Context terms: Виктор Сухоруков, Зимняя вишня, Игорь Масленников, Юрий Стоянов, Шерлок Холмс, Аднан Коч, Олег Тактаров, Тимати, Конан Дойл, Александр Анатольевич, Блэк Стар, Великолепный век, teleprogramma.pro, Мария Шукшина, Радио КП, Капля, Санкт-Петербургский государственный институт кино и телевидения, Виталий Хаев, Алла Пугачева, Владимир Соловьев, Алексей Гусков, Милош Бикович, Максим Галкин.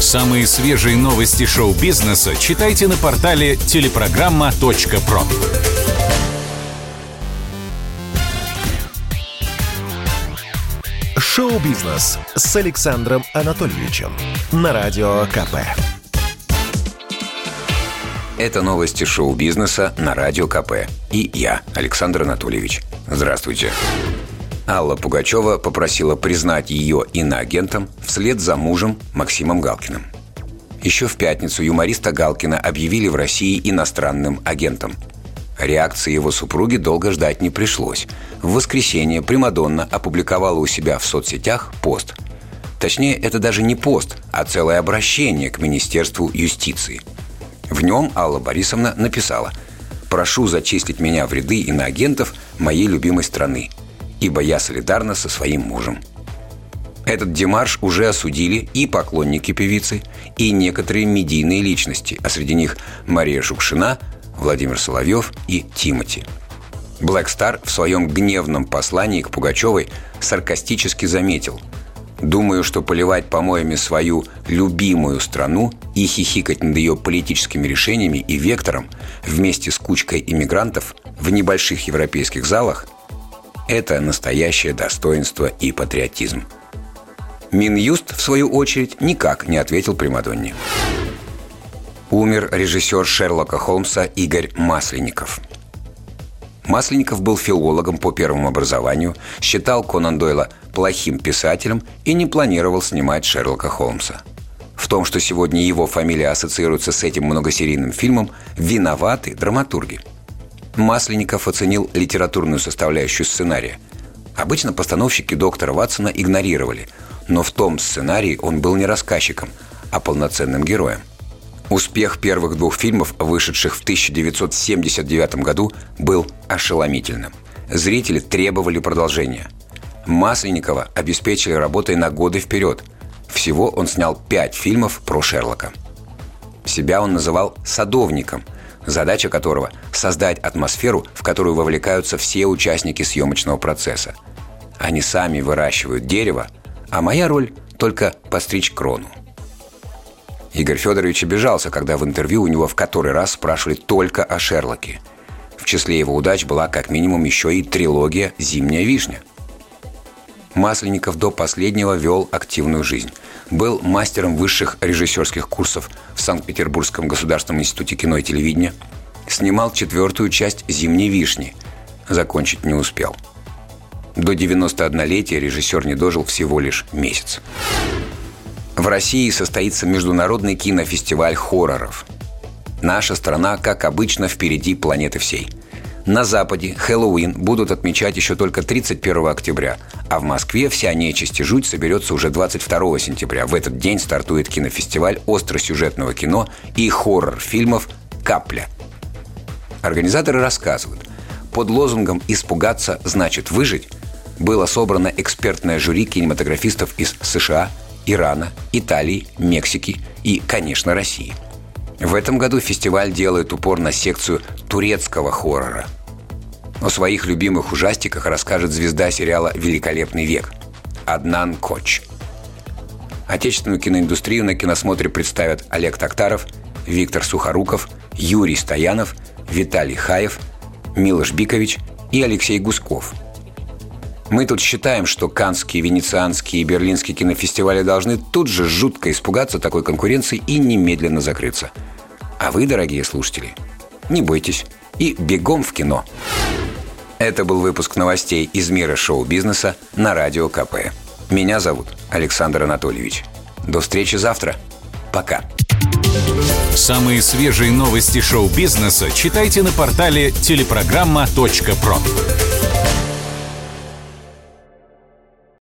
Самые свежие новости шоу-бизнеса читайте на портале teleprogramma.pro. Шоу-бизнес с Александром Анатольевичем на Радио КП. Это новости шоу-бизнеса на Радио КП. И я, Александр Анатольевич. Здравствуйте. Алла Пугачева попросила признать ее иноагентом вслед за мужем Максимом Галкиным. Еще в пятницу юмориста Галкина объявили в России иностранным агентом. Реакции его супруги долго ждать не пришлось. В воскресенье примадонна опубликовала у себя в соцсетях пост. Точнее, это даже не пост, а целое обращение к Министерству юстиции. В нем Алла Борисовна написала: «Прошу зачислить меня в ряды иноагентов моей любимой страны, ибо я солидарна со своим мужем». Этот демарш уже осудили и поклонники певицы, и некоторые медийные личности, а среди них Мария Шукшина, Владимир Соловьев и Тимати. Блэк Стар в своем гневном послании к Пугачевой саркастически заметил: «Думаю, что поливать помоями свою любимую страну и хихикать над ее политическими решениями и вектором вместе с кучкой иммигрантов в небольших европейских залах – это настоящее достоинство и патриотизм». Минюст, в свою очередь, никак не ответил примадонне. Умер режиссер «Шерлока Холмса» Игорь Масленников. Масленников был филологом по первому образованию, считал Конан Дойла плохим писателем и не планировал снимать «Шерлока Холмса». В том, что сегодня его фамилия ассоциируется с этим многосерийным фильмом, виноваты драматурги. Масленников оценил литературную составляющую сценария. Обычно постановщики «Доктора Ватсона» игнорировали, но в том сценарии он был не рассказчиком, а полноценным героем. Успех первых двух фильмов, вышедших в 1979 году, был ошеломительным. Зрители требовали продолжения. Масленникова обеспечили работой на годы вперед. Всего он снял 5 фильмов про Шерлока. Себя он называл «садовником», задача которого – создать атмосферу, в которую вовлекаются все участники съемочного процесса. Они сами выращивают дерево, а моя роль – только подстричь крону. Игорь Федорович обижался, когда в интервью у него в который раз спрашивали только о Шерлоке. В числе его удач была как минимум еще и трилогия «Зимняя вишня». Масленников до последнего вел активную жизнь. Был мастером высших режиссерских курсов в Санкт-Петербургском государственном институте кино и телевидения. Снимал 4-ю часть «Зимней вишни». Закончить не успел. До 91-летия режиссер не дожил всего лишь месяц. В России состоится международный кинофестиваль хорроров. Наша страна, как обычно, впереди планеты всей. На Западе Хэллоуин будут отмечать еще только 31 октября, а в Москве вся нечисть и жуть соберется уже 22 сентября. В этот день стартует кинофестиваль остросюжетного кино и хоррор-фильмов «Капля». Организаторы рассказывают, под лозунгом «Испугаться значит выжить» было собрано экспертное жюри кинематографистов из США, Ирана, Италии, Мексики и, конечно, России. В этом году фестиваль делает упор на секцию турецкого хоррора. О своих любимых ужастиках расскажет звезда сериала «Великолепный век» Аднан Коч. Отечественную киноиндустрию на киносмотре представят Олег Тактаров, Виктор Сухоруков, Юрий Стоянов, Виталий Хаев, Милош Бикович и Алексей Гусков. Мы тут считаем, что Каннские, Венецианские и Берлинские кинофестивали должны тут же жутко испугаться такой конкуренции и немедленно закрыться. А вы, дорогие слушатели, не бойтесь и бегом в кино. Это был выпуск новостей из мира шоу-бизнеса на Радио КП. Меня зовут Александр Анатольевич. До встречи завтра. Пока. Самые свежие новости шоу-бизнеса читайте на портале teleprogramma.pro.